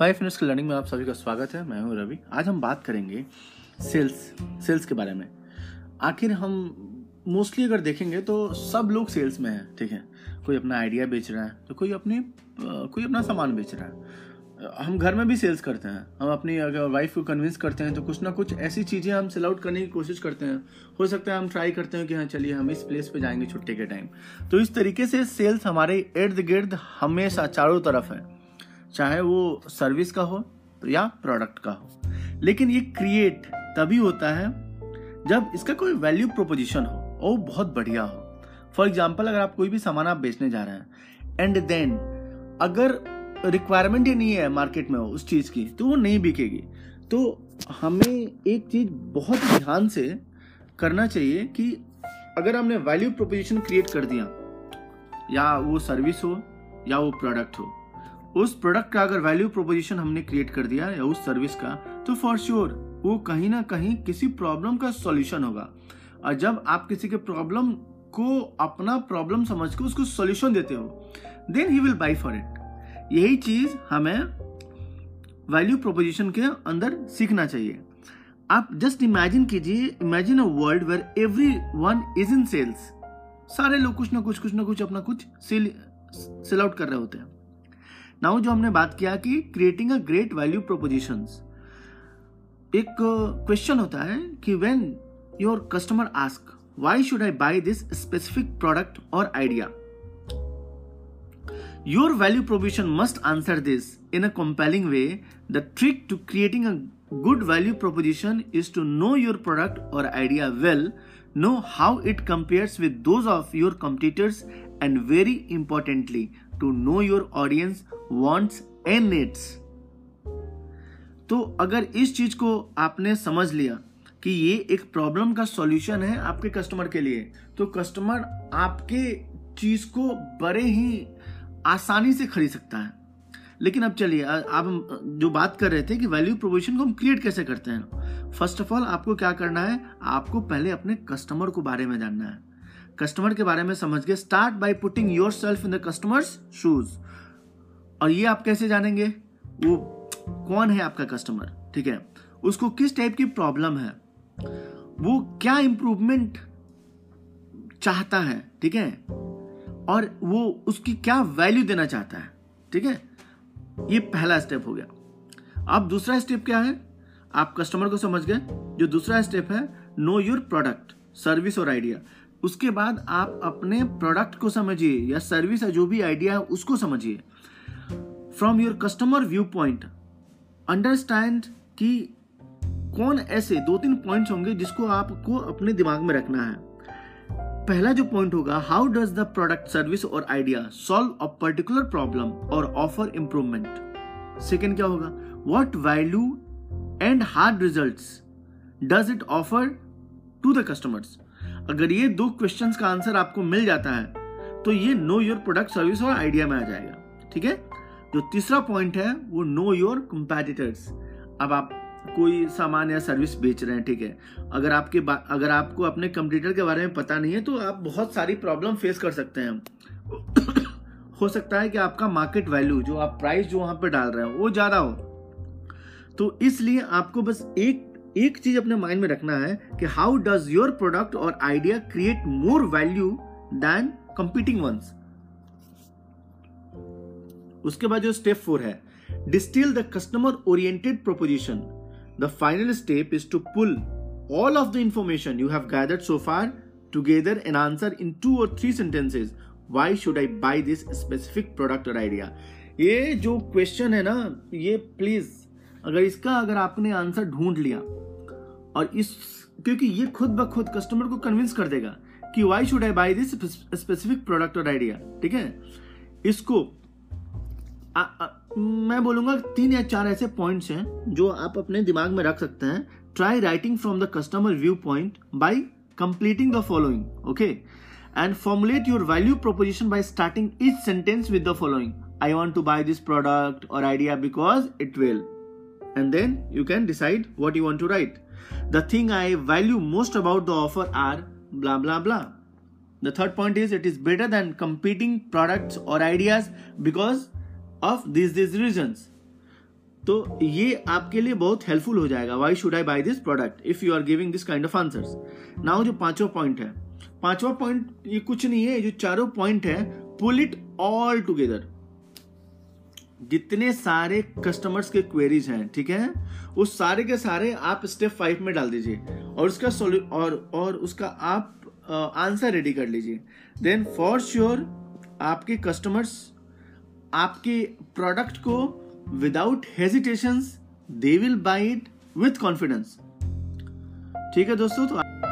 5 minutes की learning में आप सभी का स्वागत है। मैं हूं रवि। आज हम बात करेंगे सेल्स के बारे में। आखिर हम मोस्टली अगर देखेंगे तो सब लोग सेल्स में हैं, ठीक है। कोई अपना आइडिया बेच रहा है तो कोई अपना सामान बेच रहा है। हम घर में भी सेल्स करते हैं। हम अपनी अगर वाइफ को कन्विंस करते हैं तो कुछ ना कुछ ऐसी चीज़ें हम सेल आउट करने की कोशिश करते हैं। हो सकता है हम ट्राई करते हैं कि हाँ चलिए हम इस प्लेस पे जाएंगे छुट्टी के टाइम। तो इस तरीके से सेल्स हमारे इर्द गिर्द हमेशा चारों तरफ है, चाहे वो सर्विस का हो या प्रोडक्ट का हो। लेकिन ये क्रिएट तभी होता है जब इसका कोई वैल्यू प्रोपोजिशन हो और बहुत बढ़िया हो। फॉर एग्जाम्पल, अगर आप कोई भी सामान आप बेचने जा रहे हैं एंड देन अगर रिक्वायरमेंट ही नहीं है मार्केट में उस चीज़ की, तो वो नहीं बिकेगी। तो हमें एक चीज़ बहुत ध्यान से करना चाहिए कि अगर हमने वैल्यू प्रोपोजिशन क्रिएट कर दिया, या वो सर्विस हो या वो प्रोडक्ट हो, उस प्रोडक्ट का अगर वैल्यू प्रोपोजिशन हमने क्रिएट कर दिया या उस सर्विस का, तो फॉर श्योर वो कहीं ना कहीं किसी प्रॉब्लम का सॉल्यूशन होगा। और जब आप किसी के प्रॉब्लम को अपना प्रॉब्लम समझ के उसको सॉल्यूशन देते हो, then he will buy for it. यही चीज़ हमें वैल्यू प्रोपोजिशन के अंदर सीखना चाहिए। आप जस्ट इमेजिन कीजिए, imagine a world where every one is in sales. सारे लोग कुछ ना कुछ अपना कुछ सेल आउट कर रहे होते हैं। नाउ जो हमने बात किया कि creating a great value propositions, एक क्वेश्चन होता है कि when your customer ask why should I buy this specific product और idea, your value proposition must answer this in a compelling way. The trick to creating a good value proposition is to know your product और idea well, know how it compares with those of your competitors, and very importantly to know your audience wants and needs। तो अगर इस चीज को आपने समझ लिया कि ये एक प्रॉब्लम का सॉल्यूशन है आपके कस्टमर के लिए, तो कस्टमर आपके चीज को बड़े ही आसानी से खरीद सकता है। लेकिन अब चलिए, आप जो बात कर रहे थे कि वैल्यू प्रोपोजिशन को हम क्रिएट कैसे करते हैं। फर्स्ट ऑफ ऑल आपको क्या करना है, आपको पहले अपने कस्टमर को बारे में जानना है। कस्टमर के बारे में समझ के start by putting your self in the customers shoes. और ये आप कैसे जानेंगे वो कौन है आपका कस्टमर, ठीक है। उसको किस टाइप की प्रॉब्लम है, वो क्या इम्प्रूवमेंट चाहता है, ठीक है, और वो उसकी क्या वैल्यू देना चाहता है, ठीक है। ये पहला स्टेप हो गया। अब दूसरा स्टेप क्या है, आप कस्टमर को समझ गए। जो दूसरा स्टेप है, नो योर प्रोडक्ट, सर्विस और आइडिया। उसके बाद आप अपने प्रोडक्ट को समझिए या सर्विस या जो भी आइडिया है उसको समझिए। From your customer view point understand कि कौन ऐसे 2-3 पॉइंट्स होंगे जिसको आपको अपने दिमाग में रखना है। पहला जो पॉइंट होगा, how does the product, service और idea solve a particular problem और ऑफर इम्प्रूवमेंट। सेकेंड क्या होगा, what value and hard results does it offer to the customers. अगर ये 2 क्वेश्चंस का आंसर आपको मिल जाता है तो ये नो योर प्रोडक्ट, सर्विस और आइडिया में आ जाएगा, ठीक है। जो तीसरा पॉइंट है वो नो योर कंपैटिटर्स। अब आप कोई सामान या सर्विस बेच रहे हैं, ठीक है। अगर आपको अपने कंपटीटर के बारे में पता नहीं है तो आप बहुत सारी प्रॉब्लम फेस कर सकते हैं। हो सकता है कि आपका मार्केट वैल्यू, जो आप प्राइस जो वहाँ पर डाल रहे हो, वो ज़्यादा हो। तो इसलिए आपको बस एक चीज अपने माइंड में रखना है कि हाउ डज योर प्रोडक्ट और idea create more value than competing ones. उसके बाद जो स्टेप 4 है, distil the customer oriented proposition. The final step is to pull all of the information you have gathered so far together and answer in 2 or 3 sentences, why should I buy this specific product और idea. ये जो question है ना, ये please अगर आपने answer ढूंढ लिया और इस, क्योंकि ये खुद ब खुद कस्टमर को कन्विंस कर देगा कि why should I buy this specific product और आइडिया, ठीक है। इसको मैं बोलूंगा 3 या 4 ऐसे पॉइंट्स हैं जो आप अपने दिमाग में रख सकते हैं। Try writing from the customer view point by completing the following, okay, and formulate your value proposition by starting each sentence with the following, I want to buy this product और idea because it will, and then you can decide what you want to write. The thing I value most about the offer are blah blah blah. The third point is it is better than competing products or ideas because of these reasons. तो ये आपके लिए बहुत helpful हो जाएगा। Why should I buy this product if you are giving this kind of answers. Now जो पांचवा point है, पांचवा पॉइंट ये कुछ नहीं है, जो चारों पॉइंट है पुल इट ऑल टुगेदर। जितने सारे कस्टमर्स के क्वेरीज हैं, ठीक है, उस सारे के सारे आप स्टेप 5 में डाल दीजिए और उसका उसका आप आंसर रेडी कर लीजिए। देन फॉर श्योर आपके कस्टमर्स आपके प्रोडक्ट को without hesitations they will buy it with confidence. ठीक है दोस्तों, तो